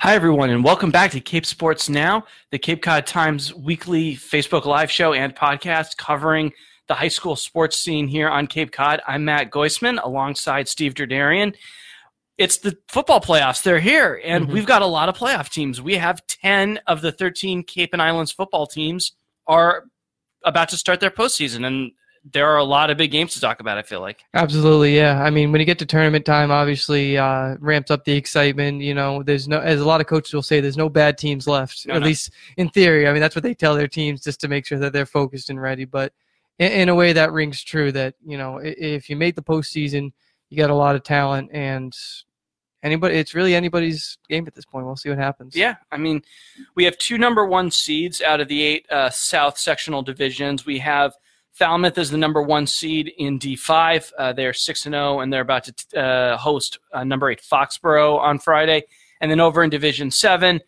Hi, everyone, and welcome back to Cape Sports Now, the Cape Cod Times weekly Facebook live show and podcast covering the high school sports scene here on Cape Cod. I'm Matt Goisman alongside Steve Derdarian. It's the football playoffs. They're here, and we've got a lot of playoff teams. We have 10 of the 13 Cape and Islands football teams are about to start their postseason, and there are a lot of big games to talk about, I feel like. Absolutely, yeah. I mean, when you get to tournament time, obviously ramps up the excitement. You know, there's no, as a lot of coaches will say, there's no bad teams left, least in theory. I mean, that's what they tell their teams, just to make sure that they're focused and ready. But in a way, that rings true that, you know, if you make the postseason, you got a lot of talent, and anybody, it's really anybody's game at this point. We'll see what happens. Yeah, I mean, we have 2 number 1 seeds out of the 8 South sectional divisions. We have Falmouth is the number 1 seed in D5. They're 6-0, and they're about to host number 8 Foxborough on Friday. And then over in Division 7,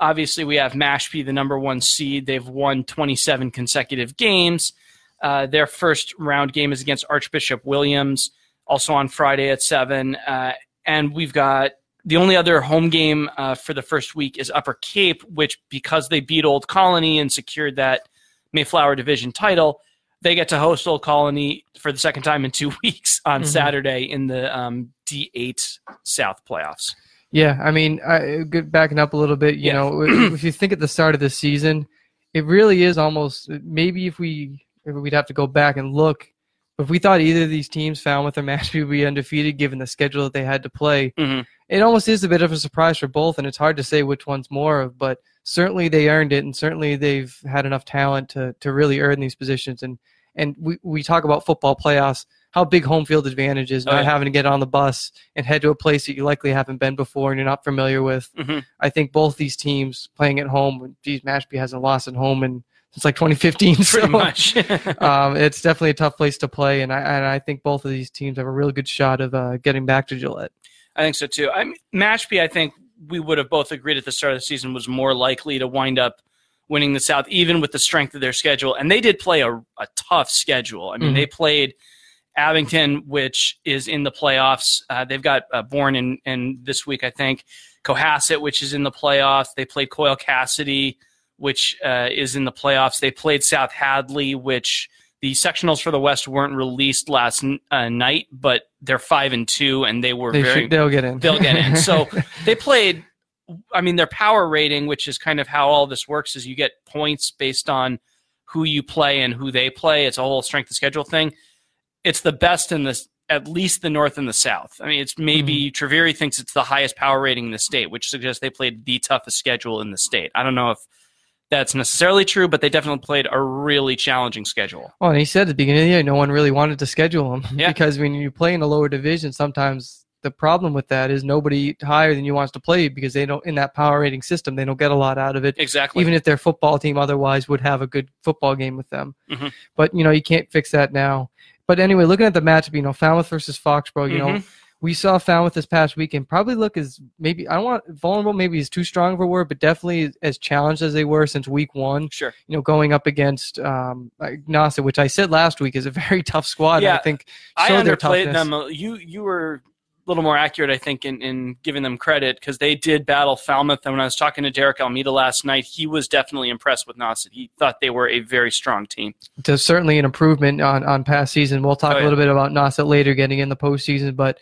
obviously we have Mashpee, the number 1 seed. They've won 27 consecutive games. Their first round game is against Archbishop Williams, also on Friday at 7. And we've got the only other home game for the first week is Upper Cape, which, because they beat Old Colony and secured that Mayflower Division title, they get to host Old Colony for the second time in 2 weeks on Saturday in the D8 South playoffs. Yeah, I mean, backing up a little bit, you know, if you think at the start of the season, it really is almost, maybe if we'd have to go back and look, if we thought either of these teams, Falmouth or Mashpee, would be undefeated given the schedule that they had to play, it almost is a bit of a surprise for both, and it's hard to say which one's more of, but certainly they earned it, and certainly they've had enough talent to really earn these positions. And we talk about football playoffs, how big home field advantage is, not having to get on the bus and head to a place that you likely haven't been before and you're not familiar with. I think both these teams playing at home, geez, Mashpee hasn't lost at home since like 2015. Pretty much. It's definitely a tough place to play, and I think both of these teams have a real good shot of getting back to Gillette. I think so, too. Mashpee, I think we would have both agreed at the start of the season, was more likely to wind up winning the South, even with the strength of their schedule. And they did play a tough schedule. I mean, they played Abington, which is in the playoffs. They've got Bourne in this week, I think. Cohasset, which is in the playoffs. They played Coyle Cassidy, which is in the playoffs. They played South Hadley, which the sectionals for the West weren't released last night, but they're 5-2, and they were they'll get in. They'll get in. So they played. I mean, their power rating, which is kind of how all this works, is you get points based on who you play and who they play. It's a whole strength of schedule thing. It's the best in this, at least the North and the South. I mean, it's maybe Treveri thinks it's the highest power rating in the state, which suggests they played the toughest schedule in the state. I don't know if that's necessarily true, but they definitely played a really challenging schedule. Well, and he said at the beginning of the year, no one really wanted to schedule him because when you play in a lower division, sometimes the problem with that is nobody higher than you wants to play because they don't, in that power rating system, they don't get a lot out of it. Exactly. Even if their football team otherwise would have a good football game with them. But, you know, you can't fix that now. But anyway, looking at the matchup, you know, Falmouth versus Foxborough, you know, we saw Falmouth this past weekend probably look as, maybe, I don't want, vulnerable maybe is too strong of a word, but definitely as challenged as they were since week 1. Sure. You know, going up against Nauset, which I said last week is a very tough squad. Yeah, I think showed their toughness. I underplayed them. You were a little more accurate, I think, in giving them credit, because they did battle Falmouth. And when I was talking to Derek Almeida last night, he was definitely impressed with Nauset. He thought they were a very strong team. It's certainly an improvement on past season. We'll talk a little bit about Nauset later, getting in the postseason. But,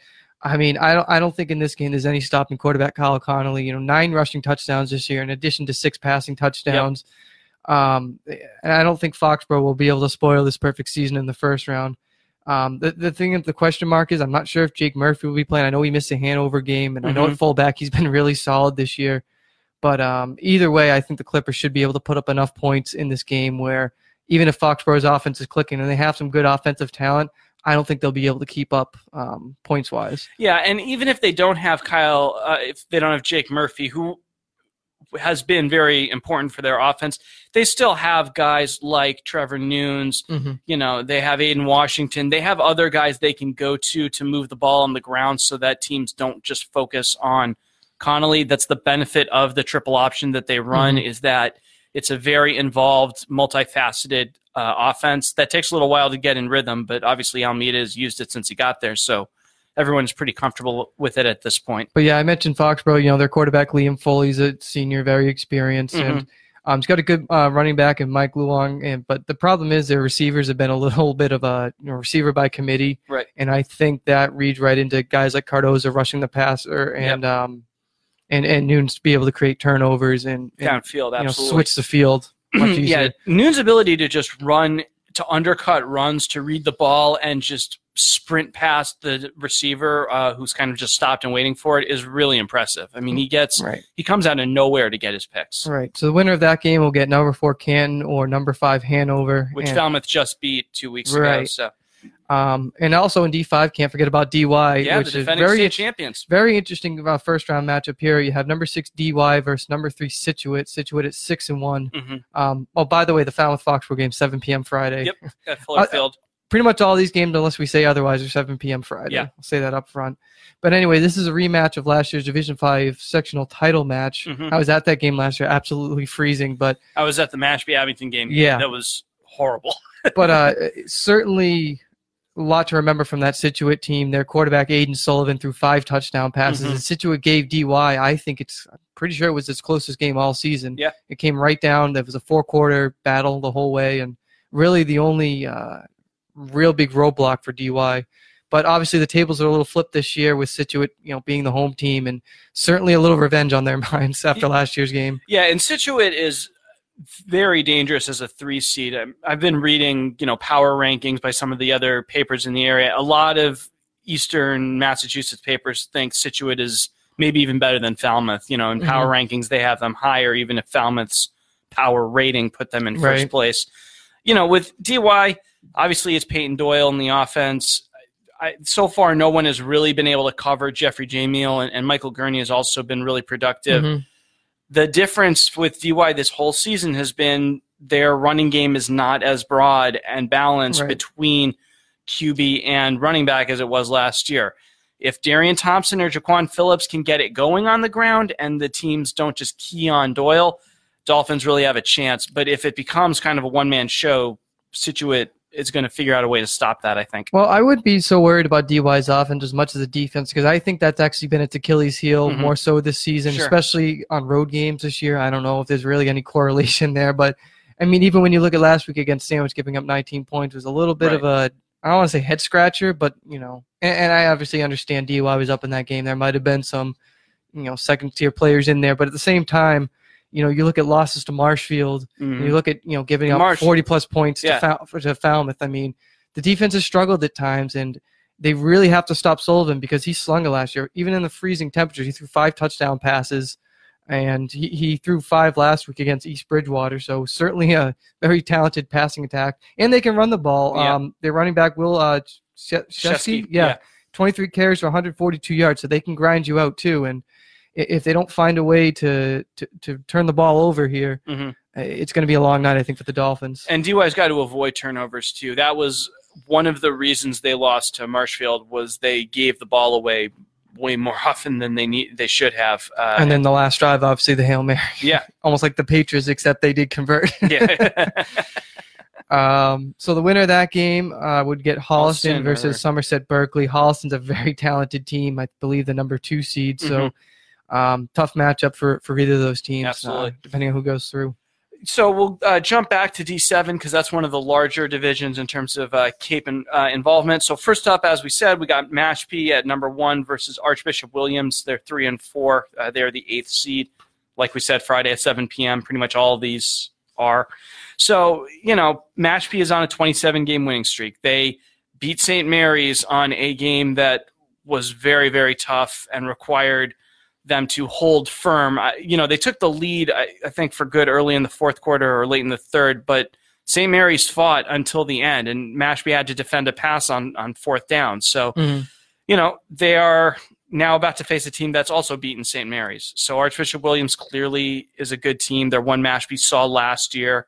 I mean, I don't think in this game there's any stopping quarterback Kyle Connolly. You know, 9 rushing touchdowns this year in addition to 6 passing touchdowns. Yep. And I don't think Foxborough will be able to spoil this perfect season in the first round. The thing, the question mark is, I'm not sure if Jake Murphy will be playing. I know he missed the Hanover game, and I know at fullback he's been really solid this year. But either way, I think the Clippers should be able to put up enough points in this game where even if Foxborough's offense is clicking and they have some good offensive talent, I don't think they'll be able to keep up points-wise. Yeah, and even if they don't have Jake Murphy, who has been very important for their offense. They still have guys like Trevor Nunes. Mm-hmm. You know, they have Aiden Washington. They have other guys they can go to move the ball on the ground so that teams don't just focus on Connolly. That's the benefit of the triple option that they run, mm-hmm. is that it's a very involved, multifaceted offense that takes a little while to get in rhythm, but obviously Almeida has used it since he got there, so everyone's pretty comfortable with it at this point. But yeah, I mentioned Foxborough. You know, their quarterback Liam Foley's a senior, very experienced, mm-hmm. and he's got a good running back in Mike Luong. But the problem is their receivers have been a little bit of a receiver by committee, right? And I think that reads right into guys like Cardoza rushing the passer and yep. And Nunes to be able to create turnovers and downfield, absolutely switch the field much easier. Yeah, Nunes' ability to just run, to undercut runs, to read the ball, and just sprint past the receiver who's kind of just stopped and waiting for it is really impressive. I mean, he comes out of nowhere to get his picks. Right. So the winner of that game will get number 4 Canton or number 5 Hanover, which Falmouth just beat 2 weeks ago. So, and also in D5, can't forget about DY, which is very champions. Very interesting about first round matchup here. You have number 6 DY versus number 3 Scituate. Scituate at 6-1. Mm-hmm. Oh, by the way, the Falmouth Foxborough game 7 p.m. Friday. Yep, at Fuller Field. Pretty much all these games, unless we say otherwise, are 7 p.m. Friday. Yeah. I'll say that up front. But anyway, this is a rematch of last year's Division 5 sectional title match. Mm-hmm. I was at that game last year, absolutely freezing. But I was at the Mashpee Abington game. Yeah. That was horrible. But certainly a lot to remember from that Scituate team. Their quarterback, Aiden Sullivan, threw 5 touchdown passes. Mm-hmm. And Scituate gave DY, I'm pretty sure it was its closest game all season. Yeah. It came right down. There was a 4-quarter battle the whole way. And really the only real big roadblock for DY. But obviously the tables are a little flipped this year with Scituate, being the home team, and certainly a little revenge on their minds after last year's game. Yeah, and Scituate is very dangerous as a 3 seed. I've been reading, power rankings by some of the other papers in the area. A lot of Eastern Massachusetts papers think Scituate is maybe even better than Falmouth. In power mm-hmm. rankings they have them higher, even if Falmouth's power rating put them in first place. With DY, obviously it's Peyton Doyle in the offense. So far, no one has really been able to cover Jeffrey Jamiel, and Michael Gurney has also been really productive. Mm-hmm. The difference with DY this whole season has been their running game is not as broad and balanced between QB and running back as it was last year. If Darian Thompson or Jaquan Phillips can get it going on the ground and the teams don't just key on Doyle, Dolphins really have a chance. But if it becomes kind of a one-man show, Scituate is going to figure out a way to stop that, I think. Well, I would be so worried about DY's offense as much as the defense, because I think that's actually been its Achilles heel mm-hmm. more so this season, especially on road games this year. I don't know if there's really any correlation there, but I mean, even when you look at last week against Sandwich, giving up 19 points was a little bit of a, I don't want to say head scratcher, but and I obviously understand DY was up in that game. There might have been some, second tier players in there, but at the same time, you look at losses to Marshfield, mm-hmm. and you look at, giving up 40-plus points to Falmouth. I mean, the defense has struggled at times, and they really have to stop Sullivan because he slung it last year. Even in the freezing temperatures, he threw 5 touchdown passes, and he threw 5 last week against East Bridgewater, so certainly a very talented passing attack. And they can run the ball. Yeah. Their running back, Will Shesky, 23 carries for 142 yards, so they can grind you out too, and if they don't find a way to turn the ball over here, mm-hmm. it's going to be a long night, I think, for the Dolphins. And DY's got to avoid turnovers, too. That was one of the reasons they lost to Marshfield, was they gave the ball away way more often than they should have. And then the last drive, obviously, the Hail Mary. Yeah. Almost like the Patriots, except they did convert. So the winner of that game would get Holliston versus Somerset Berkeley. Holliston's a very talented team, I believe the number 2 seed, so... Mm-hmm. Tough matchup for either of those teams, depending on who goes through. So we'll jump back to D7 because that's one of the larger divisions in terms of Cape involvement. So first up, as we said, we got Mashpee at number 1 versus Archbishop Williams. They're 3-4. They're the 8th seed. Like we said, Friday at 7 p.m. Pretty much all of these are. So, Mashpee is on a 27-game winning streak. They beat St. Mary's on a game that was very, very tough and required them to hold firm. They took the lead, I think, for good early in the 4th quarter or late in the 3rd, but St. Mary's fought until the end, and Mashpee had to defend a pass on 4th down. So, they are now about to face a team that's also beaten St. Mary's. So Archbishop Williams clearly is a good team. They're one match we saw last year.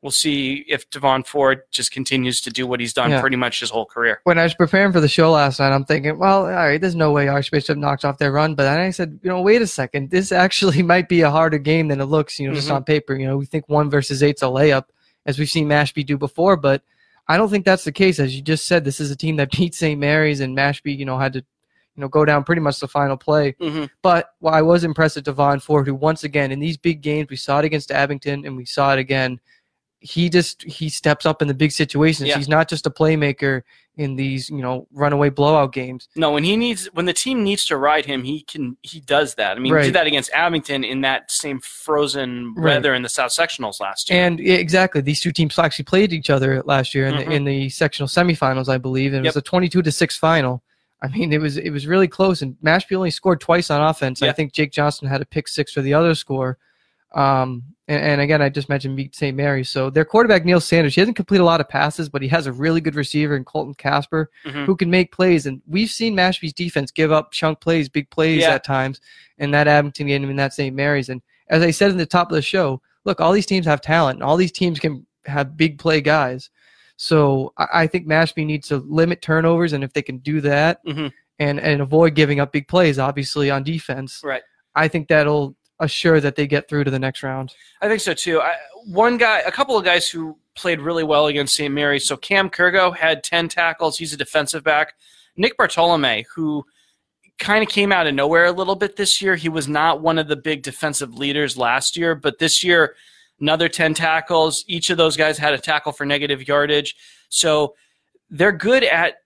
We'll see if Devon Ford just continues to do what he's done pretty much his whole career. When I was preparing for the show last night, I'm thinking, well, all right, there's no way Archbishop knocked off their run. But then I said, you know, wait a second. This actually might be a harder game than it looks, you know, just on paper. You know, we think 1 versus 8's a layup, as we've seen Mashpee do before. But I don't think that's the case. As you just said, this is a team that beat St. Mary's, and Mashpee, you know, had to, you know, go down pretty much the final play. But while I was impressed with Devon Ford, who once again, in these big games, we saw it against Abington and we saw it again, he steps up in the big situations. Yeah. He's not just a playmaker in these, you know, runaway blowout games. No, when the team needs to ride him, he does that. I mean, he did that against Abington in that same frozen weather in the South Sectionals last year. And exactly, these two teams actually played each other last year in the sectional semifinals, I believe, and it was a 22-6 final. I mean, it was really close, and Mashpee only scored twice on offense. Yeah. I think Jake Johnston had a pick six for the other score. And again, I just mentioned beat St. Mary's. So their quarterback, Neil Sanders, he doesn't complete a lot of passes, but he has a really good receiver in Colton Casper who can make plays. And we've seen Mashpee's defense give up chunk plays, big plays at times, and that Abington game and that St. Mary's. And as I said in the top of the show, look, all these teams have talent, and all these teams can have big play guys. So I think Mashpee needs to limit turnovers, and if they can do that and avoid giving up big plays, obviously, on defense, I think that'll assure that they get through to the next round. I think so, too. A couple of guys who played really well against St. Mary's. So Cam Kurgo had 10 tackles. He's a defensive back. Nick Bartolome, who kind of came out of nowhere a little bit this year. He was not one of the big defensive leaders last year, but this year, another 10 tackles. Each of those guys had a tackle for negative yardage. So they're good at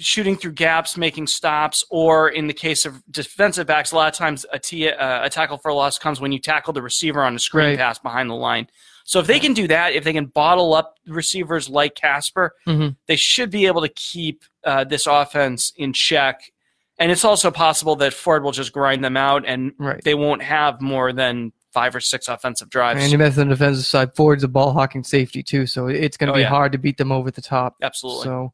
shooting through gaps, making stops, or in the case of defensive backs, a lot of times a tackle for a loss comes when you tackle the receiver on a screen pass behind the line. So if they can do that, if they can bottle up receivers like Casper, they should be able to keep this offense in check. And it's also possible that Ford will just grind them out, and they won't have more than 5 or 6 offensive drives. And you mentioned on the defensive side, Ford's a ball-hawking safety too, so it's going to be hard to beat them over the top. Absolutely. So,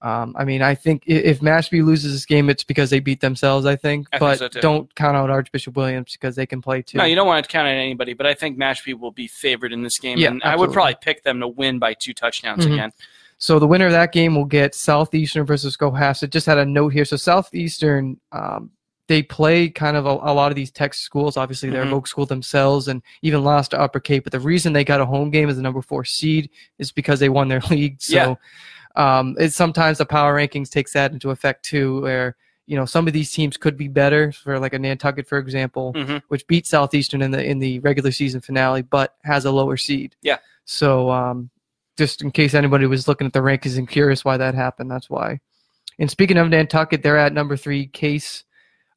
I mean, I think if Mashpee loses this game, it's because they beat themselves, I think. But don't count out Archbishop Williams because they can play too. No, you don't want to count out anybody, but I think Mashpee will be favored in this game. Yeah, and I would probably pick them to win by 2 touchdowns again. So the winner of that game will get Southeastern versus Cohasset. Just had a note here. So Southeastern... they play kind of a lot of these Texas schools. Obviously, they're a Voc school themselves and even lost to Upper Cape. But the reason they got a home game as the #4 seed is because they won their league. So it's sometimes the power rankings takes that into effect too, where you know some of these teams could be better, for like a Nantucket, for example, which beat Southeastern in the regular season finale but has a lower seed. Yeah. So just in case anybody was looking at the rankings and curious why that happened, that's why. And speaking of Nantucket, they're at #3 Case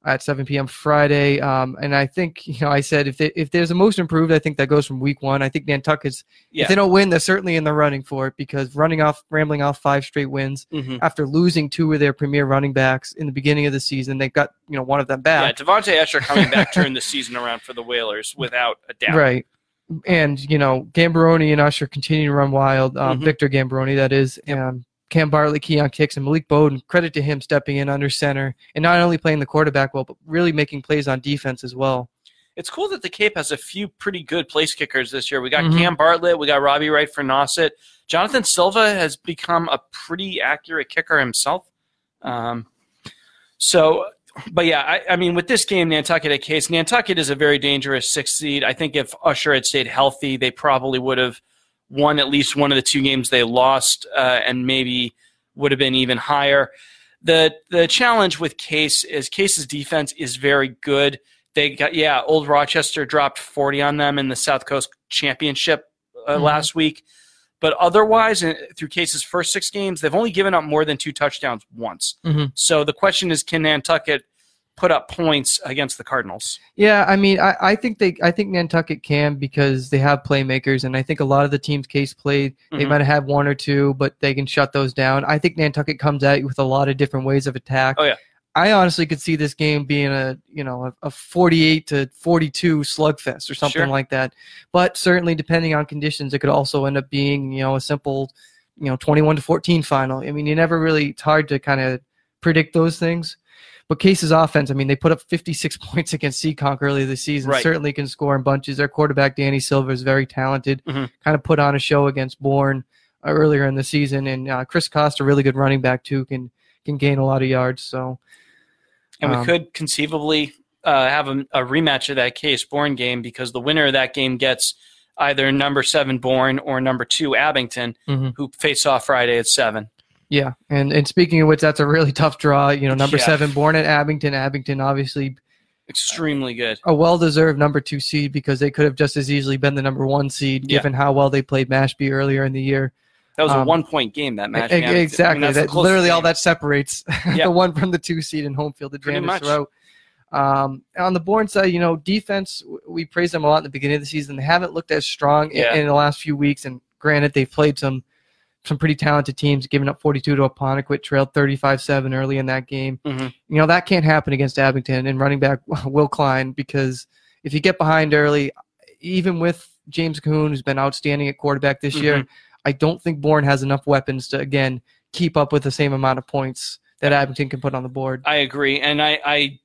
at 7 p.m. Friday, and I think, you know, I said if there's a most improved, I think that goes from week 1. I think Nantucket's, if they don't win, they're certainly in the running for it because rambling off 5 straight wins after losing 2 of their premier running backs in the beginning of the season, they've got, you know, one of them back. Yeah, Devontae Escher coming back turned the season around for the Whalers without a doubt. Right, and you know Gambaroni and Escher continue to run wild. Victor Gambaroni, that is. And Cam Bartlett, Keon Kicks, and Malik Bowden, credit to him stepping in under center and not only playing the quarterback well, but really making plays on defense as well. It's cool that the Cape has a few pretty good place kickers this year. We got Cam Bartlett. We got Robbie Wright for Nauset. Jonathan Silva has become a pretty accurate kicker himself. But yeah, I mean, with this game, Nantucket at Case, Nantucket is a very dangerous 6th seed. I think if Escher had stayed healthy, they probably would have won at least one of the 2 games they lost, and maybe would have been even higher. The challenge with Case is Case's defense is very good. They got Old Rochester dropped 40 on them in the South Coast Championship last week, but otherwise, through Case's first 6 games, they've only given up more than 2 touchdowns once. So the question is, can Nantucket put up points against the Cardinals? Yeah, I mean, I think Nantucket can because they have playmakers, and I think a lot of the teams Case played, they might have 1 or 2, but they can shut those down. I think Nantucket comes at you with a lot of different ways of attack. Oh yeah, I honestly could see this game being a 48-42 slugfest or something like that. But certainly, depending on conditions, it could also end up being a simple 21-14 final. I mean, it's hard to kind of predict those things. But Case's offense, I mean, they put up 56 points against Seaconk early this season. Right. Certainly can score in bunches. Their quarterback, Danny Silver, is very talented. Mm-hmm. Kind of put on a show against Bourne earlier in the season. And Chris Costa, really good running back, too, can gain a lot of yards. So, and we could conceivably have a rematch of that Case-Bourne game, because the winner of that game gets either number 7 Bourne or number 2 Abington, mm-hmm. who face off Friday at 7. Yeah, and speaking of which, that's a really tough draw. You know, number 7 Bourne at Abington. Abington obviously extremely good. A well-deserved number 2 seed, because they could have just as easily been the number 1 seed, given how well they played Mashpee earlier in the year. That was a one-point game, that match. Exactly. I mean, that, literally game. All that separates the one from the 2 seed in home field advantage throughout. On the Bourne side, you know, defense, we praised them a lot at the beginning of the season. They haven't looked as strong in the last few weeks, and granted, they've played some pretty talented teams, giving up 42 to Aponiquit, trailed 35-7 early in that game. Mm-hmm. You know, that can't happen against Abington and running back Will Klein, because if you get behind early, even with James Kuhn, who's been outstanding at quarterback this year, I don't think Bourne has enough weapons to, again, keep up with the same amount of points that Abington can put on the board. I agree, and I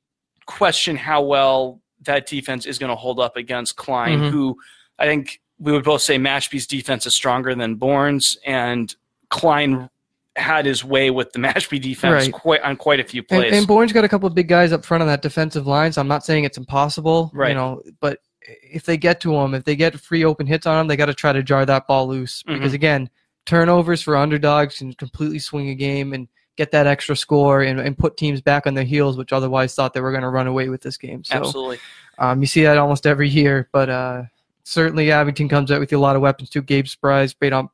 question how well that defense is going to hold up against Klein, who I think we would both say Mashpee's defense is stronger than Bourne's, and Klein had his way with the Mashpee defense on quite a few plays. And Bourne's got a couple of big guys up front on that defensive line, so I'm not saying it's impossible, you know, but if they get to him, if they get free open hits on him, they got to try to jar that ball loose, because, again, turnovers for underdogs can completely swing a game and get that extra score and put teams back on their heels, which otherwise thought they were going to run away with this game. So, absolutely. You see that almost every year, but certainly Abington comes out with a lot of weapons too. Gabe Spry's great on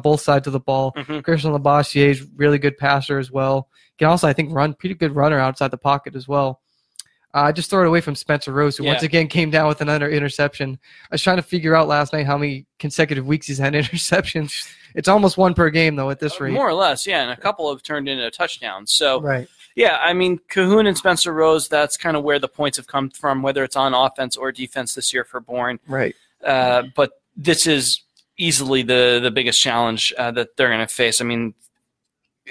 both sides of the ball. Christian Labossier's really good passer as well. Can also, I think, run pretty good runner outside the pocket as well. I just throw it away from Spencer Rose, who once again came down with another interception. I was trying to figure out last night how many consecutive weeks he's had interceptions. It's almost one per game, though, at this rate. More or less, yeah, and a couple have turned into touchdowns. So, yeah, I mean, Cahoon and Spencer Rose, that's kind of where the points have come from, whether it's on offense or defense this year for Bourne. Right. But this is easily the biggest challenge that they're going to face. I mean,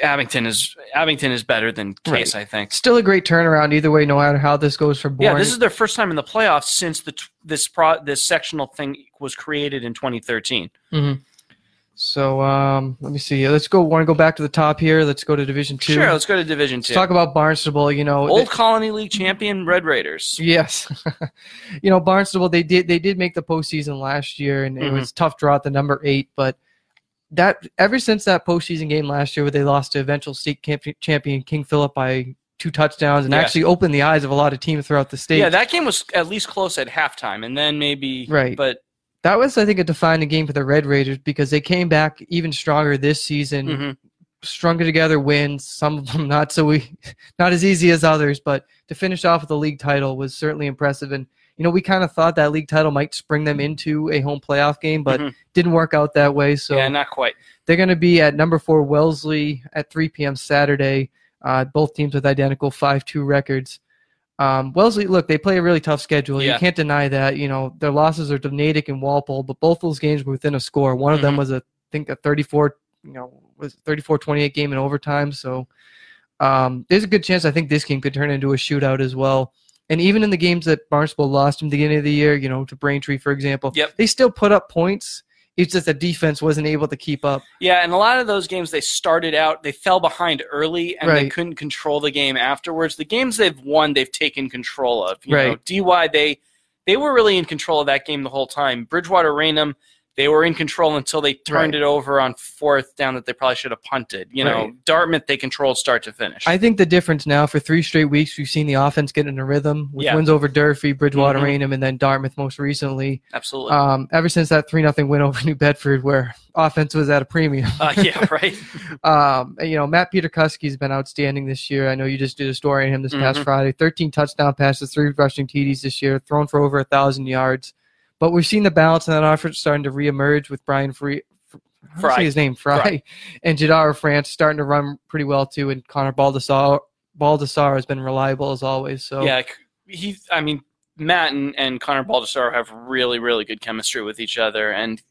Abington is better than Case, I think. Still a great turnaround either way, no matter how this goes for Bourne. Yeah, this is their first time in the playoffs since this sectional thing was created in 2013. Mm-hmm. So let me see. Let's go. Want to go back to the top here? Let's go to Division 2. Sure, let's go to Division 2. Let's talk about Barnstable. You know, Old Colony League champion Red Raiders. Yes, you know, Barnstable. They did make the postseason last year, and it was a tough draw at the number 8, but. That ever since that postseason game last year where they lost to eventual state champion King Philip by 2 touchdowns and actually opened the eyes of a lot of teams throughout the state. Yeah, that game was at least close at halftime, and then maybe but that was, I think, a defining game for the Red Raiders, because they came back even stronger this season, strung together wins, some of them not as easy as others, but to finish off with the league title was certainly impressive. And you know, we kind of thought that league title might spring them into a home playoff game, but didn't work out that way. So yeah, not quite. They're going to be at number 4 Wellesley at 3 p.m. Saturday. Both teams with identical 5-2 records. Wellesley, look, they play a really tough schedule. Yeah. You can't deny that. You know, their losses are to Natick and Walpole, but both those games were within a score. One of them was, a 34, you know, was 34-28 game in overtime. So there's a good chance I think this game could turn into a shootout as well. And even in the games that Barnstable lost in the beginning of the year, you know, to Braintree, for example, they still put up points. It's just the defense wasn't able to keep up. Yeah, and a lot of those games they started out, they fell behind early, and they couldn't control the game afterwards. The games they've won, they've taken control of. You know, DY, they were really in control of that game the whole time. Bridgewater-Raynham, they were in control until they turned it over on 4th down that they probably should have punted. You know, Dartmouth, they controlled start to finish. I think the difference now, for 3 straight weeks, we've seen the offense get in a rhythm with wins over Durfee, Bridgewater, Raynham, and then Dartmouth most recently. Absolutely. Ever since that 3-0 win over New Bedford where offense was at a premium. And, you know, Matt Peterkuski has been outstanding this year. I know you just did a story on him this past Friday. 13 touchdown passes, 3 rushing TDs this year, thrown for over 1,000 yards. But we've seen the balance in that offense starting to reemerge with Brian Fry and Jadara France starting to run pretty well too, and Connor Baldassar has been reliable as always. So yeah, Matt and Connor Baldassar have really, really good chemistry with each other, and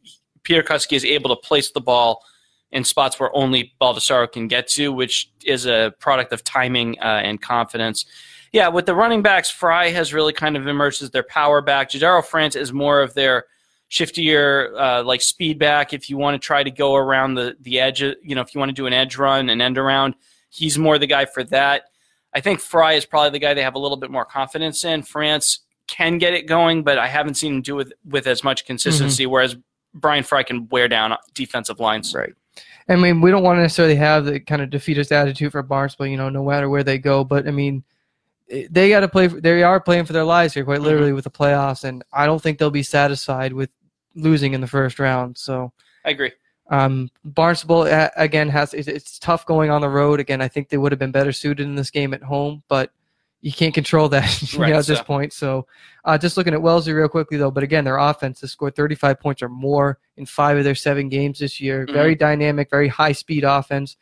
Peterkuski is able to place the ball in spots where only Baldessaro can get to, which is a product of timing and confidence. Yeah, with the running backs, Fry has really kind of emerged as their power back. Jadaro France is more of their shiftier, like speed back. If you want to try to go around the edge, you know, if you want to do an edge run and end around, he's more the guy for that. I think Fry is probably the guy they have a little bit more confidence in. France can get it going, but I haven't seen him do it with as much consistency, whereas Brian Fry can wear down defensive lines. Right. I mean, we don't want to necessarily have the kind of defeatist attitude for Barnstable, you know, no matter where they go. But, I mean, they got to play. They are playing for their lives here, quite literally, with the playoffs. And I don't think they'll be satisfied with losing in the first round. So I agree. Barnstable, again, it's tough going on the road. Again, I think they would have been better suited in this game at home, but you can't control that at this point. So just looking at Wellesley real quickly, though, but again, their offense has scored 35 points or more in 5 of their 7 games this year. Very dynamic, very high-speed offense.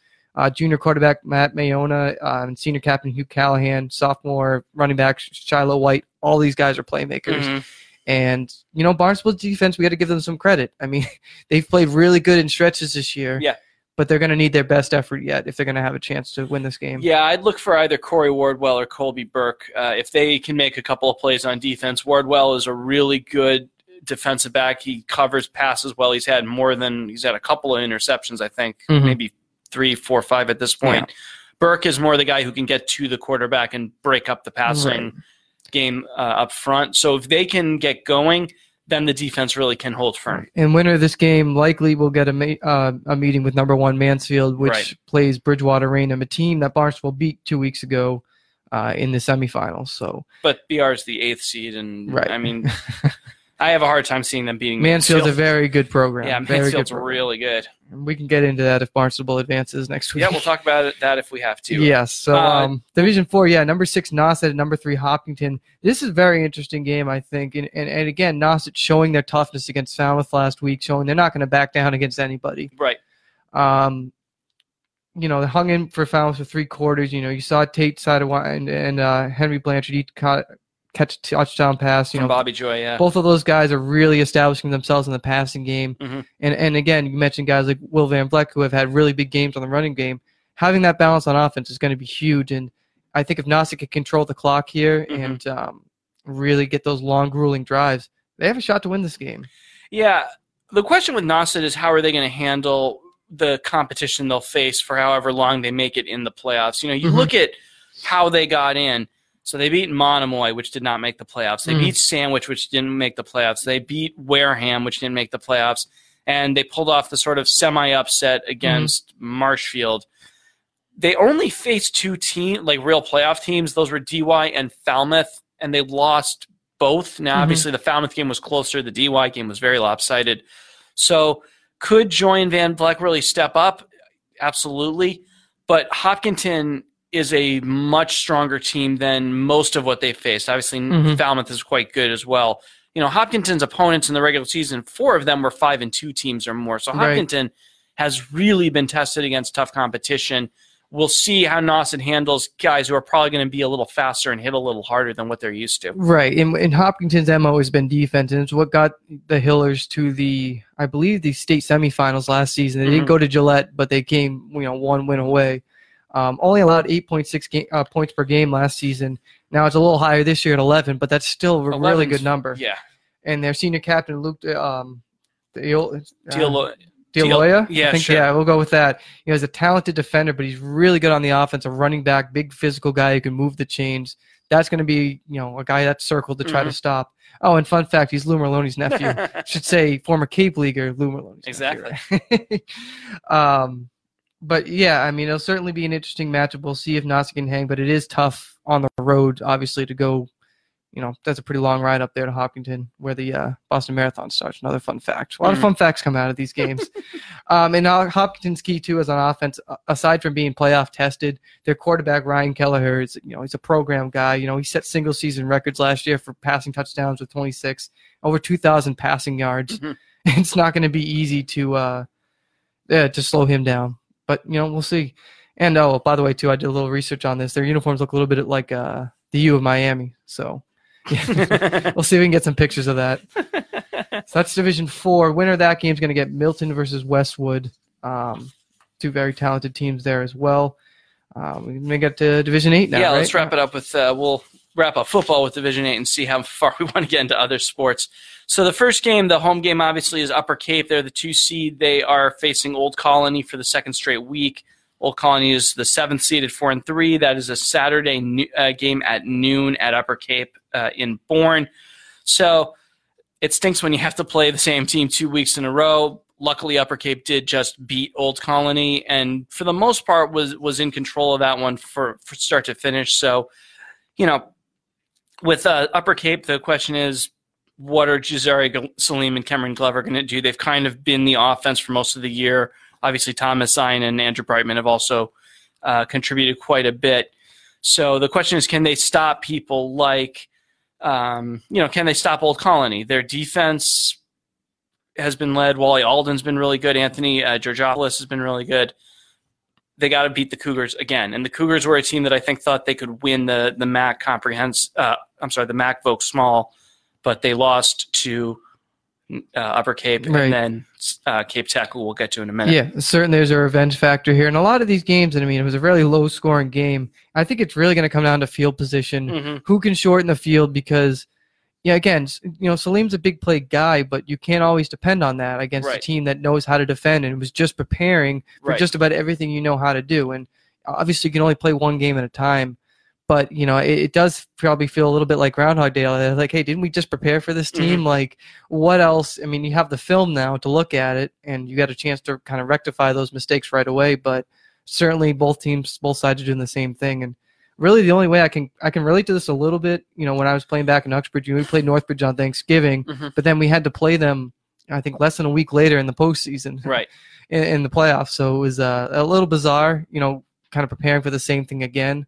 Junior quarterback Matt Mayona and senior captain Hugh Callahan, sophomore running back Shiloh White, all these guys are playmakers. And, you know, Barnstable's defense, we got to give them some credit. I mean, they've played really good in stretches this year. Yeah. But they're going to need their best effort yet if they're going to have a chance to win this game. Yeah, I'd look for either Corey Wardwell or Colby Burke. If they can make a couple of plays on defense, Wardwell is a really good defensive back. He covers passes well. He's had he's had a couple of interceptions, I think, maybe 3, 4, 5 at this point. Yeah. Burke is more the guy who can get to the quarterback and break up the passing game up front. So if they can get going, then the defense really can hold firm. And winner of this game likely will get a meeting with number 1 Mansfield, which plays Bridgewater Raynham, a team that Barnstable beat 2 weeks ago in the semifinals. So, but BR is the 8th seed, and I mean, I have a hard time seeing them beating Mansfield's a very good program. Yeah, Mansfield's really good. And we can get into that if Barnstable advances next week. Yeah, we'll talk about that if we have to. Yes. Yeah, so Division 4, number 6 Nauset, number 3 Hopkinton. This is a very interesting game, I think. And again, Nauset showing their toughness against Falmouth last week, showing they're not going to back down against anybody. Right. You know, they hung in for Falmouth for 3 quarters. You know, you saw Tate Sidewa and Henry Blanchard each catch a touchdown pass. You know, Bobby Joy, both of those guys are really establishing themselves in the passing game. And again, you mentioned guys like Will Van Vleck who have had really big games on the running game. Having that balance on offense is going to be huge. And I think if Nauset could control the clock here and really get those long, grueling drives, they have a shot to win this game. Yeah. The question with Nauset is how are they going to handle the competition they'll face for however long they make it in the playoffs. You know, you look at how they got in. So they beat Monomoy, which did not make the playoffs. They beat Sandwich, which didn't make the playoffs. They beat Wareham, which didn't make the playoffs. And they pulled off the sort of semi-upset against Marshfield. They only faced 2 teams, like real playoff teams. Those were DY and Falmouth, and they lost both. Now, obviously, the Falmouth game was closer. The DY game was very lopsided. So could Joy and Van Vleck really step up? Absolutely. But Hopkinton is a much stronger team than most of what they faced. Obviously, Falmouth is quite good as well. You know, Hopkinton's opponents in the regular season, 4 of them were 5-2 teams or more. So Hopkinton has really been tested against tough competition. We'll see how Nauset handles guys who are probably going to be a little faster and hit a little harder than what they're used to. Right, and Hopkinton's MO has been defense, and it's what got the Hillers to the, I believe, the state semifinals last season. They didn't go to Gillette, but they came, you know, 1 win away. Only allowed 8.6 points per game last season. Now it's a little higher this year at 11, but that's still a really good number. Yeah. And their senior captain, Luke D'Eloia? Yeah, sure. Yeah, we'll go with that. You know, he's a talented defender, but he's really good on the offense, a running back, big physical guy who can move the chains. That's going to be, you know, a guy that's circled to try to stop. Oh, and fun fact, he's Lou Merlone's nephew. Should say former Cape Leaguer Lou Merlone's nephew. Exactly. Right? But, yeah, I mean, it'll certainly be an interesting matchup. We'll see if Nauset can hang, but it is tough on the road, obviously, to go. You know, that's a pretty long ride up there to Hopkinton where the Boston Marathon starts. Another fun fact. A lot of fun facts come out of these games. And Hopkinton's key, too, is on offense. Aside from being playoff tested, their quarterback, Ryan Kelleher, is, you know, he's a program guy. You know, he set single-season records last year for passing touchdowns with 26, over 2,000 passing yards. It's not going to be easy to slow him down. But, you know, we'll see. And, oh, by the way, too, I did a little research on this. Their uniforms look a little bit like the U of Miami. So, yeah. We'll see if we can get some pictures of that. So that's Division 4. Winner of that game is going to get Milton versus Westwood. two very talented teams there as well. We may get to Division 8 now, yeah, right? Let's wrap it up with we'll wrap up football with Division 8 and see how far we want to get into other sports. So the first game, the home game, obviously, is Upper Cape. They're the 2 seed. They are facing Old Colony for the second straight week. Old Colony is the 7th seed at 4-3. That is a Saturday game at noon at Upper Cape in Bourne. So it stinks when you have to play the same team 2 weeks in a row. Luckily, Upper Cape did just beat Old Colony, and for the most part was in control of that one for start to finish. So, you know, with Upper Cape, the question is, what are Jazari Salim and Cameron Glover going to do? They've kind of been the offense for most of the year. Obviously, Thomas Zine and Andrew Brightman have also contributed quite a bit. So the question is, can they stop people like, can they stop Old Colony? Their defense has been led. Wally Alden's been really good. Anthony Georgopoulos has been really good. They got to beat the Cougars again. And the Cougars were a team that I think thought they could win the MAC the MAC Vogue Small, but they lost to Upper Cape, right, and then Cape Tech, who we'll get to in a minute. Yeah, certainly there's a revenge factor here. And a lot of these games, and I mean, it was a really low-scoring game. I think it's really going to come down to field position. Mm-hmm. Who can shorten the field, because yeah, again, you know, Salim's a big play guy, but you can't always depend on that against right. a team that knows how to defend and was just preparing for right. just about everything you know how to do. And obviously, you can only play one game at a time. But, you know, it does probably feel a little bit like Groundhog Day. Like, hey, didn't we just prepare for this team? Mm-hmm. Like, what else? I mean, you have the film now to look at it, and you got a chance to kind of rectify those mistakes right away. But certainly both sides are doing the same thing. And really, the only way I can relate to this a little bit, you know, when I was playing back in Uxbridge, we played Northbridge on Thanksgiving, mm-hmm. but then we had to play them, I think, less than a week later in the postseason, right, in the playoffs. So it was a little bizarre, you know, kind of preparing for the same thing again.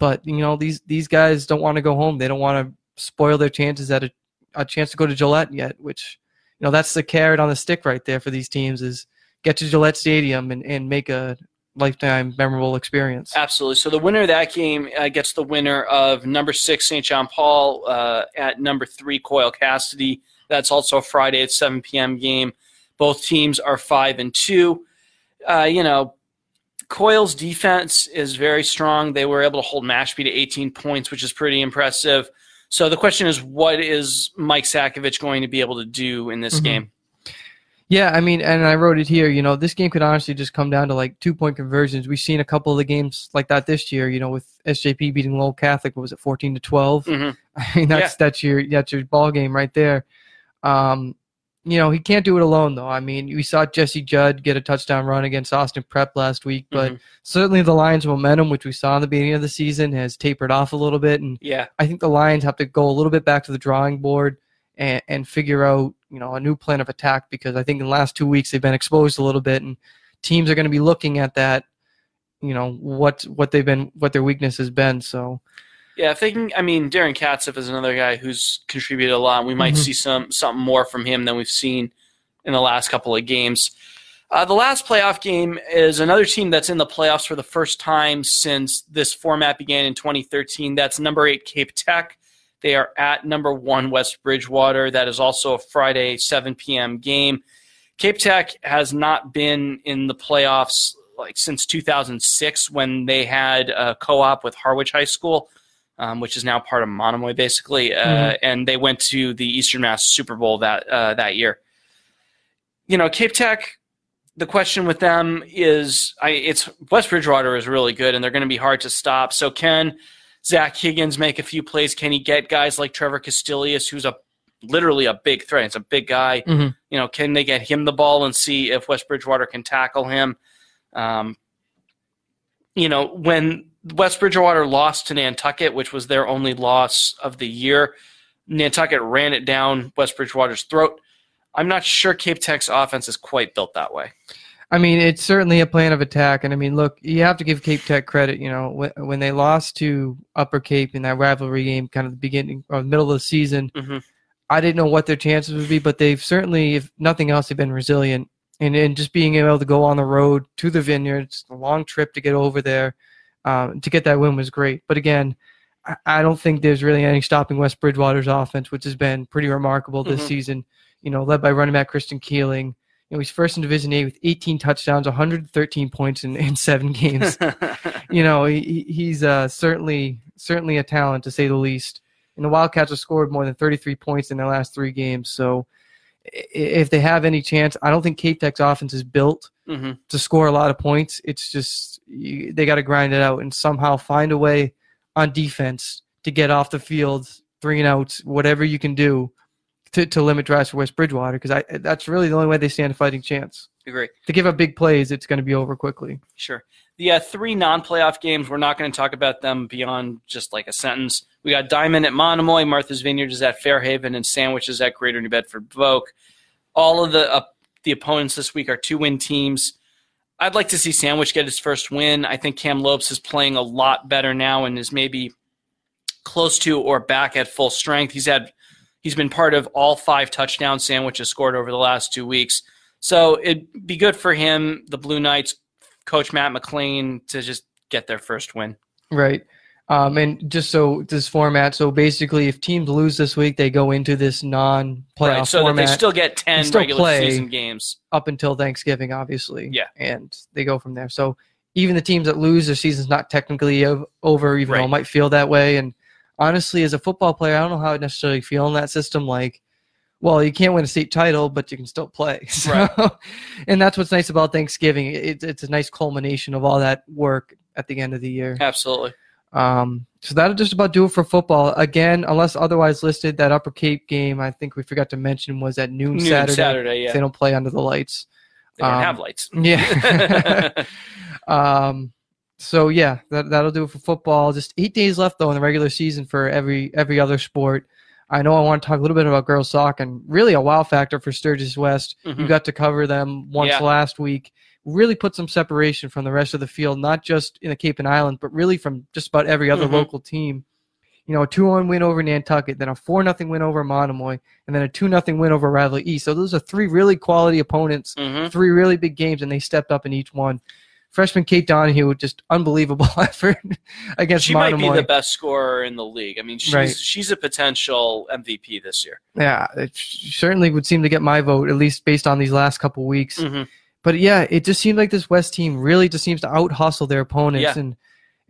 But you know, these guys don't want to go home. They don't want to spoil their chances at a chance to go to Gillette yet, which, you know, that's the carrot on the stick right there for these teams, is get to Gillette Stadium and make a lifetime memorable experience. Absolutely. So the winner of that game gets the winner of number 6 St. John Paul at number 3 Coyle Cassidy. That's also Friday at 7 p.m. game. Both teams are 5-2. You know, Coyle's defense is very strong. They were able to hold Mashpee to 18 points, which is pretty impressive. So the question is, what is Mike Sakovich going to be able to do in this mm-hmm. game? Yeah, I mean, and I wrote it here, you know, this game could honestly just come down to, like, 2-point conversions. We've seen a couple of the games like that this year, you know, with SJP beating Lowell Catholic, what was it, 14-12? Mm-hmm. I mean, that's your ball game right there. You know, he can't do it alone, though. I mean, we saw Jesse Judd get a touchdown run against Austin Prep last week, but mm-hmm. certainly the Lions' momentum, which we saw in the beginning of the season, has tapered off a little bit. And yeah, I think the Lions have to go a little bit back to the drawing board and figure out, you know, a new plan of attack, because I think in the last 2 weeks they've been exposed a little bit, and teams are going to be looking at that, you know, what their weakness has been. So yeah, Darren Katziff is another guy who's contributed a lot. We might mm-hmm. see something more from him than we've seen in the last couple of games. The last playoff game is another team that's in the playoffs for the first time since this format began in 2013. That's number 8 Cape Tech. They are at number 1 West Bridgewater. That is also a Friday 7 p.m. game. Cape Tech has not been in the playoffs like since 2006, when they had a co-op with Harwich High School, which is now part of Monomoy, basically, mm-hmm. and they went to the Eastern Mass Super Bowl that year. You know, Cape Tech, the question with them is, West Bridgewater is really good, and they're going to be hard to stop. So can Zach Higgins make a few plays? Can he get guys like Trevor Castillius, who's literally a big threat? It's a big guy. Mm-hmm. You know, can they get him the ball and see if West Bridgewater can tackle him? You know, when West Bridgewater lost to Nantucket, which was their only loss of the year, Nantucket ran it down West Bridgewater's throat. I'm not sure Cape Tech's offense is quite built that way. I mean, it's certainly a plan of attack. And, I mean, look, you have to give Cape Tech credit. You know, when they lost to Upper Cape in that rivalry game, kind of the beginning or middle of the season, mm-hmm. I didn't know what their chances would be, but they've certainly, if nothing else, they've been resilient. And just being able to go on the road to the Vineyards, a long trip to get over there, to get that win was great. But, again, I don't think there's really any stopping West Bridgewater's offense, which has been pretty remarkable this mm-hmm. season, you know, led by running back Christian Keeling. he's first in Division A with 18 touchdowns, 113 points in 7 games. He's certainly a talent, to say the least. And the Wildcats have scored more than 33 points in their last 3 games. So if they have any chance, I don't think Cape Tech's offense is built to score a lot of points. It's just they got to grind it out and somehow find a way on defense to get off the field, 3 and outs, whatever you can do to limit drives for West Bridgewater, because that's really the only way they stand a fighting chance. Agree. To give up big plays, it's going to be over quickly. Sure. The 3 non-playoff games, we're not going to talk about them beyond just like a sentence. We got Diamond at Monomoy, Martha's Vineyard is at Fairhaven, and Sandwich is at Greater New Bedford Vogue. All of the opponents this week are 2-win teams. I'd like to see Sandwich get his first win. I think Cam Lopes is playing a lot better now and is maybe close to or back at full strength. He's been part of all 5 touchdowns Sandwich has scored over the last 2 weeks. So it'd be good for him, the Blue Knights, Coach Matt McLean, to just get their first win. Right. And just so this format, so basically if teams lose this week, they go into this non-playoff format. Right, so format. That they still get 10 still regular season games. Up until Thanksgiving, obviously. Yeah. And they go from there. So even the teams that lose, their season's not technically over, even though it might feel that way. And honestly, as a football player, I don't know how I necessarily feel in that system. Like, well, you can't win a state title, but you can still play. So, right. And that's what's nice about Thanksgiving. It's a nice culmination of all that work at the end of the year. Absolutely. So that'll just about do it for football. Again, unless otherwise listed, that Upper Cape game, I think we forgot to mention, was at noon Saturday. Yeah. They don't play under the lights. They don't have lights. Yeah. So, yeah, that'll do it for football. Just 8 days left, though, in the regular season for every other sport. I know I want to talk a little bit about girls' soccer, and really a wow factor for Sturgis West. Mm-hmm. You got to cover them once last week. Really put some separation from the rest of the field, not just in the Cape and Islands, but really from just about every other local team. A 2-1 win over Nantucket, then a 4-0 win over Monomoy, and then a 2-0 win over Radley East. So those are 3 really quality opponents, 3 really big games, and they stepped up in each one. Freshman Kate Donahue with just unbelievable effort against Monomoy. She might be the best scorer in the league. I mean, she's a potential MVP this year. Yeah, it certainly would seem to get my vote, at least based on these last couple weeks. Mm-hmm. But, yeah, it just seemed like this West team really just seems to out-hustle their opponents. Yeah.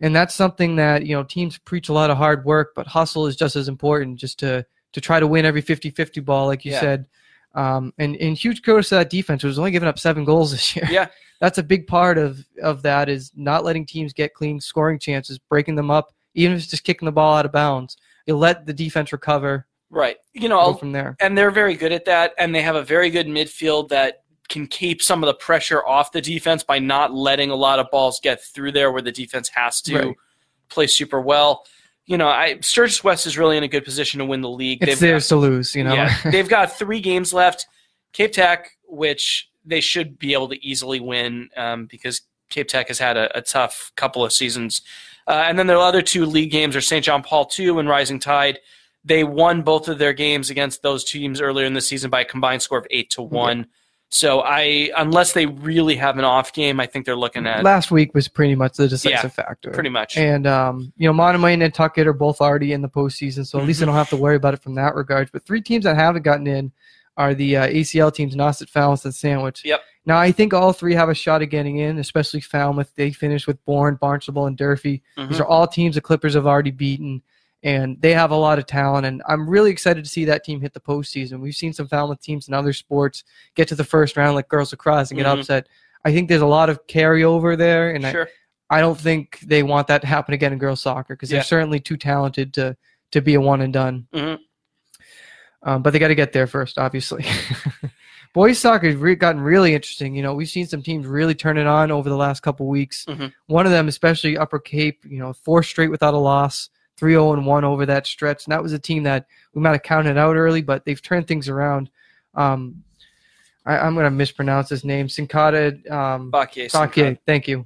And that's something that, teams preach a lot of hard work, but hustle is just as important, just to try to win every 50-50 ball, like you said. And huge kudos to that defense, who's only given up 7 goals this year. Yeah. That's a big part of that, is not letting teams get clean scoring chances, breaking them up, even if it's just kicking the ball out of bounds. You let the defense recover. Right. Go from there. And they're very good at that, and they have a very good midfield that can keep some of the pressure off the defense by not letting a lot of balls get through there where the defense has to play super well. Sturgis West is really in a good position to win the league. It's theirs to lose, Yeah, they've got 3 games left. Cape Tech, which they should be able to easily win because Cape Tech has had a tough couple of seasons. And then their other 2 league games are St. John Paul II and Rising Tide. They won both of their games against those 2 teams earlier in the season by a combined score of 8-1. Mm-hmm. So unless they really have an off game, I think they're looking at. Last week was pretty much the decisive factor. Pretty much. And Monomoy and Nantucket are both already in the postseason, so at least they don't have to worry about it from that regard. But 3 teams that haven't gotten in are the ACL teams, Nauset, Falmouth, and Sandwich. Yep. Now I think all 3 have a shot at getting in, especially Falmouth. They finished with Bourne, Barnstable, and Durfee. Mm-hmm. These are all teams the Clippers have already beaten, and they have a lot of talent, and I'm really excited to see that team hit the postseason. We've seen some Falmouth teams in other sports get to the first round, like girls lacrosse, and get upset. I think there's a lot of carryover there, and I don't think they want that to happen again in girls soccer, because they're certainly too talented to be a one and done. Mm-hmm. But they got to get there first, obviously. Boys soccer has gotten really interesting. We've seen some teams really turn it on over the last couple weeks. Mm-hmm. One of them, especially Upper Cape, 4 straight without a loss. 3-0-1 over that stretch, and that was a team that we might have counted out early, but they've turned things around. I'm going to mispronounce his name. Sincata Bakye, thank you.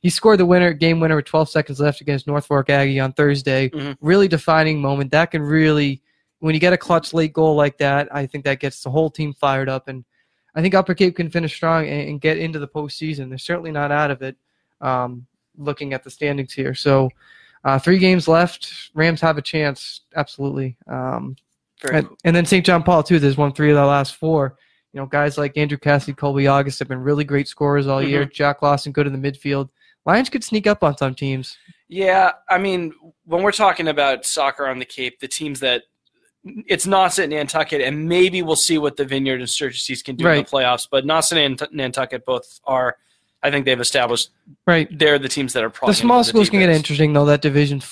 He scored the game winner with 12 seconds left against North Fork Aggie on Thursday. Mm-hmm. Really defining moment. That can really, when you get a clutch late goal like that, I think that gets the whole team fired up, and I think Upper Cape can finish strong and get into the postseason. They're certainly not out of it, looking at the standings here. So, 3 games left. Rams have a chance, absolutely. And then St. John Paul, too. There's won 3 of the last 4. you know, guys like Andrew Cassidy, Colby August have been really great scorers all year. Jack Lawson good in the midfield. Lions could sneak up on some teams. Yeah, I mean, when we're talking about soccer on the Cape, the teams that it's Nauset and Nantucket, and maybe we'll see what the Vineyard and Sturgis can do in the playoffs. But Nauset and Nantucket both are, I think they've established they're the teams that are probably the small schools can get interesting though. That division,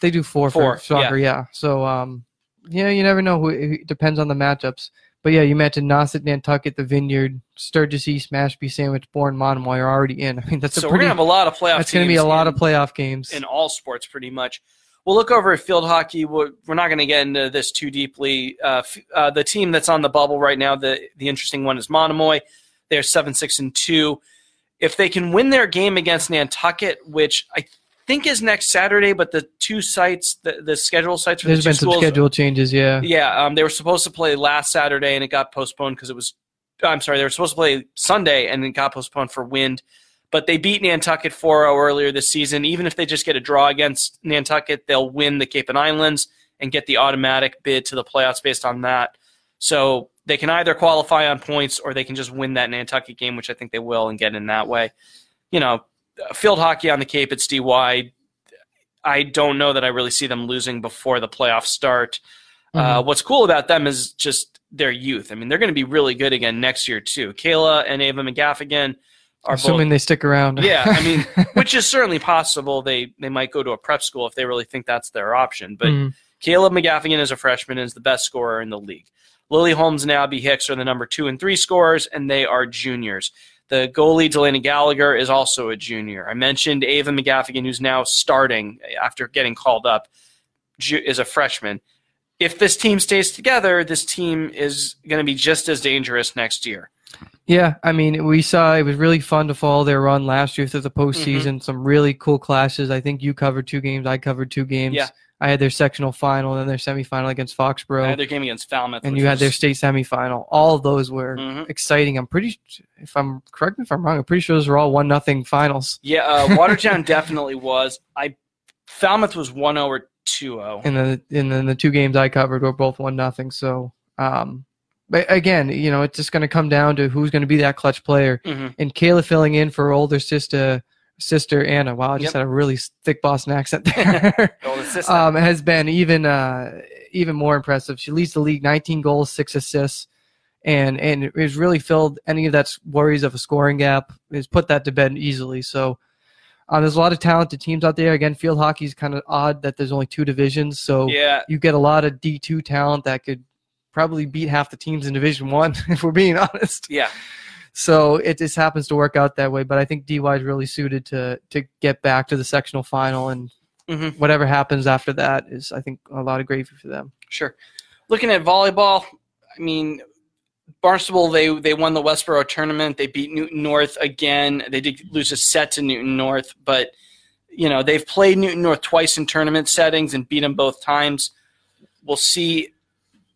they do four for soccer, yeah. So you never know. It depends on the matchups. But yeah, you mentioned Nauset, Nantucket, the Vineyard, Sturgis East, Mashpee, Sandwich, Bourne, Monomoy are already in. I mean, that's so we're gonna have a lot of playoff. That's gonna be a lot of playoff games in all sports, pretty much. We'll look over at field hockey. We're not going to get into this too deeply. The team that's on the bubble right now, the interesting one is Monomoy. They're 7-6-2. If they can win their game against Nantucket, which I think is next Saturday, but the two sites, the schedule sites for the two schools. There's been some schedule changes, yeah. Yeah, they were supposed to play last Saturday, and it got postponed because it was – I'm sorry, they were supposed to play Sunday, and it got postponed for wind. But they beat Nantucket 4-0 earlier this season. Even if they just get a draw against Nantucket, they'll win the Cape and Islands and get the automatic bid to the playoffs based on that. So they can either qualify on points or they can just win that Nantucket game, which I think they will, and get in that way. You know, field hockey on the Cape, it's DY. I don't know that I really see them losing before the playoffs start. What's cool about them is just their youth. I mean, they're going to be really good again next year too. Kayla and Ava McGaffigan. Assuming both, they stick around. Yeah, I mean, which is certainly possible. They might go to a prep school if they really think that's their option. But Caleb McGaffigan is a freshman and is the best scorer in the league. Lily Holmes and Abby Hicks are the number 2 and 3 scorers, and they are juniors. The goalie, Delaney Gallagher, is also a junior. I mentioned Ava McGaffigan, who's now starting after getting called up, is a freshman. If this team stays together, this team is going to be just as dangerous next year. Yeah, I mean, we saw it was really fun to follow their run last year through the postseason. Some really cool clashes. I think you covered 2 games. I covered 2 games. Yeah. I had their sectional final and then their semifinal against Foxborough. I had their game against Falmouth. And you had their state semifinal. All of those were exciting. Correct me if I'm wrong, I'm pretty sure those were all 1-0 finals. Yeah, Watertown definitely was. Falmouth was 1-0 or 2-0. And then the 2 games I covered were both 1-0. So, but again, you know, it's just going to come down to who's going to be that clutch player. And Kayla filling in for her older sister Anna. Wow, I just had a really thick Boston accent there. Has been even more impressive. She leads the league, 19 goals, 6 assists, and has really filled any of that worries of a scoring gap. Has put that to bed easily. So there's a lot of talented teams out there. Again, field hockey is kind of odd that there's only 2 divisions. So you get a lot of D2 talent that could probably beat half the teams in Division 1, if we're being honest. Yeah. So it just happens to work out that way. But I think DY is really suited to get back to the sectional final, and whatever happens after that is, I think, a lot of gravy for them. Sure. Looking at volleyball, I mean, Barnstable, they won the Westboro tournament. They beat Newton North again. They did lose a set to Newton North, but, you know, they've played Newton North twice in tournament settings and beat them both times. We'll see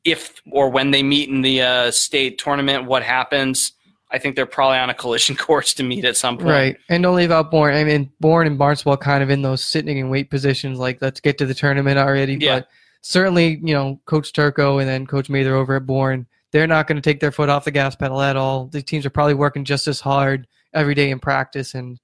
if or when they meet in the state tournament, what happens. I think they're probably on a collision course to meet at some point. Right, and don't leave out Bourne. I mean, Bourne and Barnstable kind of in those sitting and wait positions, like let's get to the tournament already. Yeah. But certainly, you know, Coach Turco and then Coach Mather over at Bourne, they're not going to take their foot off the gas pedal at all. These teams are probably working just as hard every day in practice, and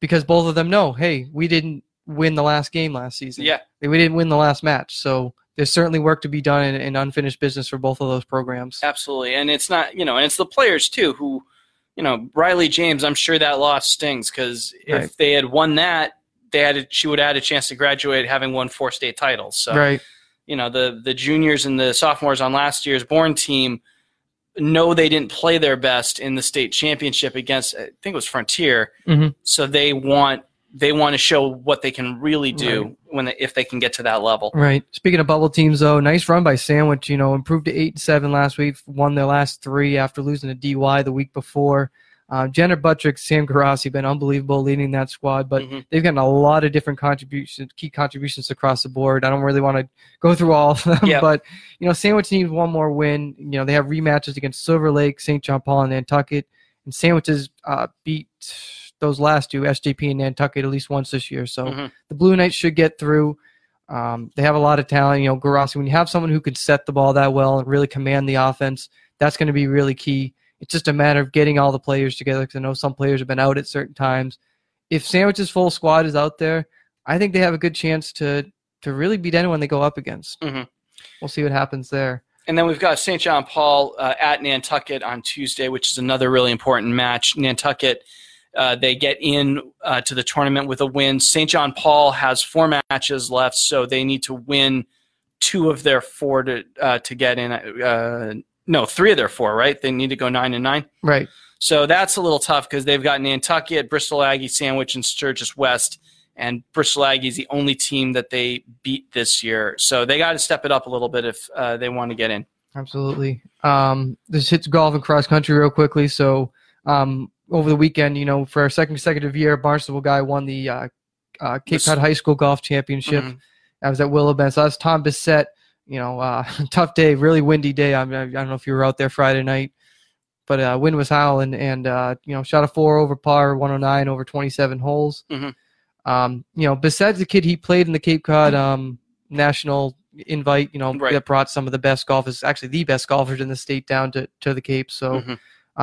because both of them know, hey, we didn't win the last game last season. Yeah, we didn't win the last match, so there's certainly work to be done and unfinished business for both of those programs. Absolutely. And it's not, you know, and it's the players too who, you know, Riley James, I'm sure that loss stings because if they had won that, she would have had a chance to graduate having won 4 state titles. So, you know, the juniors and the sophomores on last year's Bourne team know they didn't play their best in the state championship against, I think it was Frontier. So they want to show what they can really do if they can get to that level. Right. Speaking of bubble teams, though, nice run by Sandwich. You know, improved to 8-7 last week, won their last 3 after losing to DY the week before. Jenna Buttrick, Sam Garassi, been unbelievable leading that squad, but they've gotten a lot of different key contributions across the board. I don't really want to go through all of them, but, you know, Sandwich needs one more win. You know, they have rematches against Silver Lake, St. John Paul, and Nantucket, and Sandwich's beat those last 2, SJP and Nantucket, at least once this year. So the Blue Knights should get through. They have a lot of talent. You know, Garassi, when you have someone who can set the ball that well and really command the offense, that's going to be really key. It's just a matter of getting all the players together, because I know some players have been out at certain times. If Sandwich's full squad is out there, I think they have a good chance to really beat anyone they go up against. Mm-hmm. We'll see what happens there. And then we've got St. John Paul at Nantucket on Tuesday, which is another really important match. Nantucket, they get in to the tournament with a win. St. John Paul has 4 matches left, so they need to win 2 of their 4 to get in. No, 3 of their 4, right? They need to go 9-9. Right. So that's a little tough because they've got Nantucket, Bristol Aggie, Sandwich, and Sturgis West. And Bristol Aggie is the only team that they beat this year. So they got to step it up a little bit if they want to get in. Absolutely. This hits golf and cross country real quickly. So over the weekend, you know, for our second consecutive year, Barnstable guy won the Cape Cod High School Golf Championship. Mm-hmm. I was at Willow Bend. So that's Tom Bissett. You know, tough day, really windy day. I mean, I don't know if you were out there Friday night, but wind was howling and, you know, shot a 4 over par, 109 over 27 holes. Mm-hmm. You know, besides the kid, he played in the Cape Cod national invite, you know, right, that brought some of the best golfers, actually the best golfers in the state down to the Cape. So mm-hmm.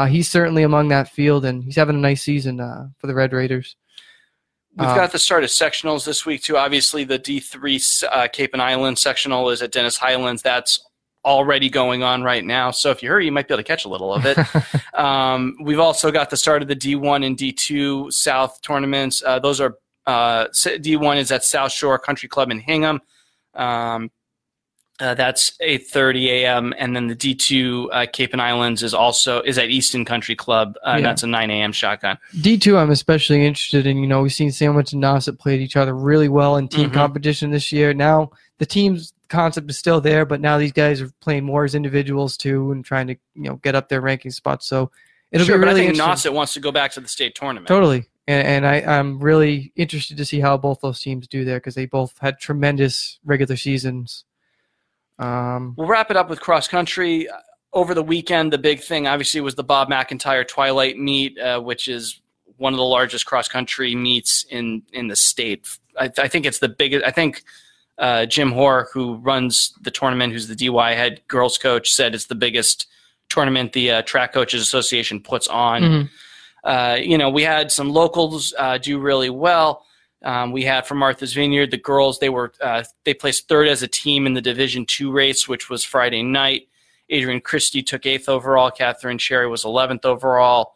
He's certainly among that field, and he's having a nice season for the Red Raiders. We've got the start of sectionals this week, too. Obviously, the D3 Cape and Island sectional is at Dennis Highlands. That's already going on right now. So if you hurry, you might be able to catch a little of it. We've also got the start of the D1 and D2 South tournaments. Those are D1 is at South Shore Country Club in Hingham. That's 8:30 a.m. And then the D2 Cape and Islands is at Easton Country Club. And that's a 9 a.m. shotgun. D2 I'm especially interested in. You know, we've seen Sandwich and Nauset played each other really well in team mm-hmm. competition this year. Now the team's concept is still there, but now these guys are playing more as individuals too and trying to, you know, get up their ranking spots. So it'll be really interesting. But I think Nauset wants to go back to the state tournament. Totally. And I'm really interested to see how both those teams do there because they both had tremendous regular seasons. We'll wrap it up with cross country. Over the weekend, the big thing, obviously, was the Bob McIntyre Twilight meet, which is one of the largest cross country meets in the state. I think it's the biggest. I think Jim Hoare, who runs the tournament, who's the DY head girls coach, said it's the biggest tournament the Track Coaches Association puts on. Mm-hmm. You know, we had some locals do really well. We had from Martha's Vineyard, the girls, they placed third as a team in the Division II race, which was Friday night. Adrian Christie took 8th overall. Catherine Sherry was 11th overall.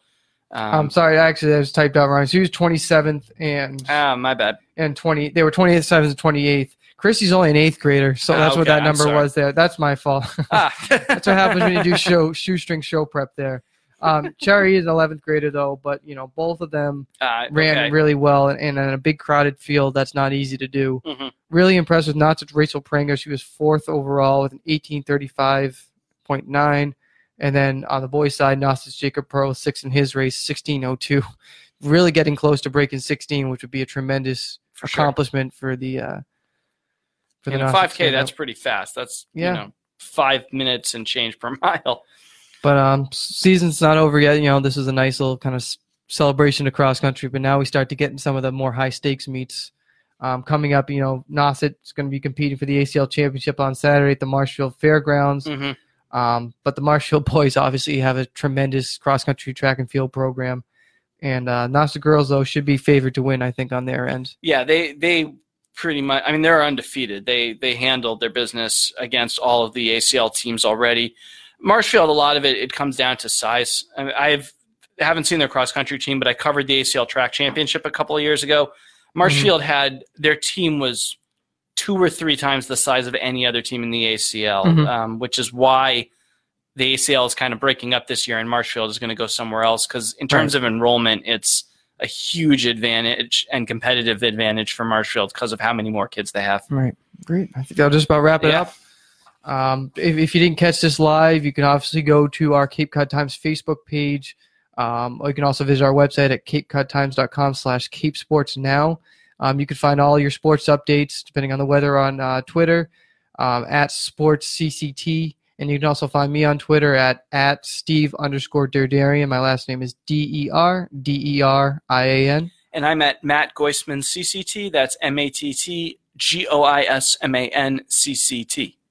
I'm sorry, actually, that was typed out wrong. She was 27th and my bad. And 20. They were 28th, 7th, and 28th. Christie's only an 8th grader, so that's okay, what that number was there. That's my fault. That's what happens when you do shoestring show prep there. Cherry is 11th grader though, but you know both of them ran really well, and in a big crowded field that's not easy to do. Mm-hmm. Really impressed with Nauset's Rachel Pranger. She was 4th overall with an 18:35.9, and then on the boys' side, Nauset's Jacob Pearl 6th in his race 16:02, really getting close to breaking 16, which would be a tremendous accomplishment for the for and the 5K. That's pretty fast. That's 5 minutes and change per mile. But season's not over yet. You know, this is a nice little kind of celebration of cross country. But now we start to get in some of the more high stakes meets coming up. You know, Nauset's going to be competing for the ACL Championship on Saturday at the Marshfield Fairgrounds. Mm-hmm. But the Marshfield boys obviously have a tremendous cross country track and field program, and Nauset girls though should be favored to win. I think on their end. Yeah, they pretty much. I mean, they're undefeated. They handled their business against all of the ACL teams already. Marshfield, a lot of it comes down to size. I mean, I haven't seen their cross-country team, but I covered the ACL Track Championship a couple of years ago. Marshfield had – their team was 2 or 3 times the size of any other team in the ACL, which is why the ACL is kind of breaking up this year and Marshfield is going to go somewhere else because in terms of enrollment, it's a huge advantage and competitive advantage for Marshfield because of how many more kids they have. Right. Great. I think that'll just about wrap it up. If you didn't catch this live, you can obviously go to our Cape Cod Times Facebook page. Or you can also visit our website at capecodtimes.com/Cape Sports Now. You can find all your sports updates, depending on the weather, on Twitter, at SportsCCT. And you can also find me on Twitter at Steve_Derderian. My last name is DerDerian. And I'm at Matt Goisman CCT. That's MattGoisman CCT.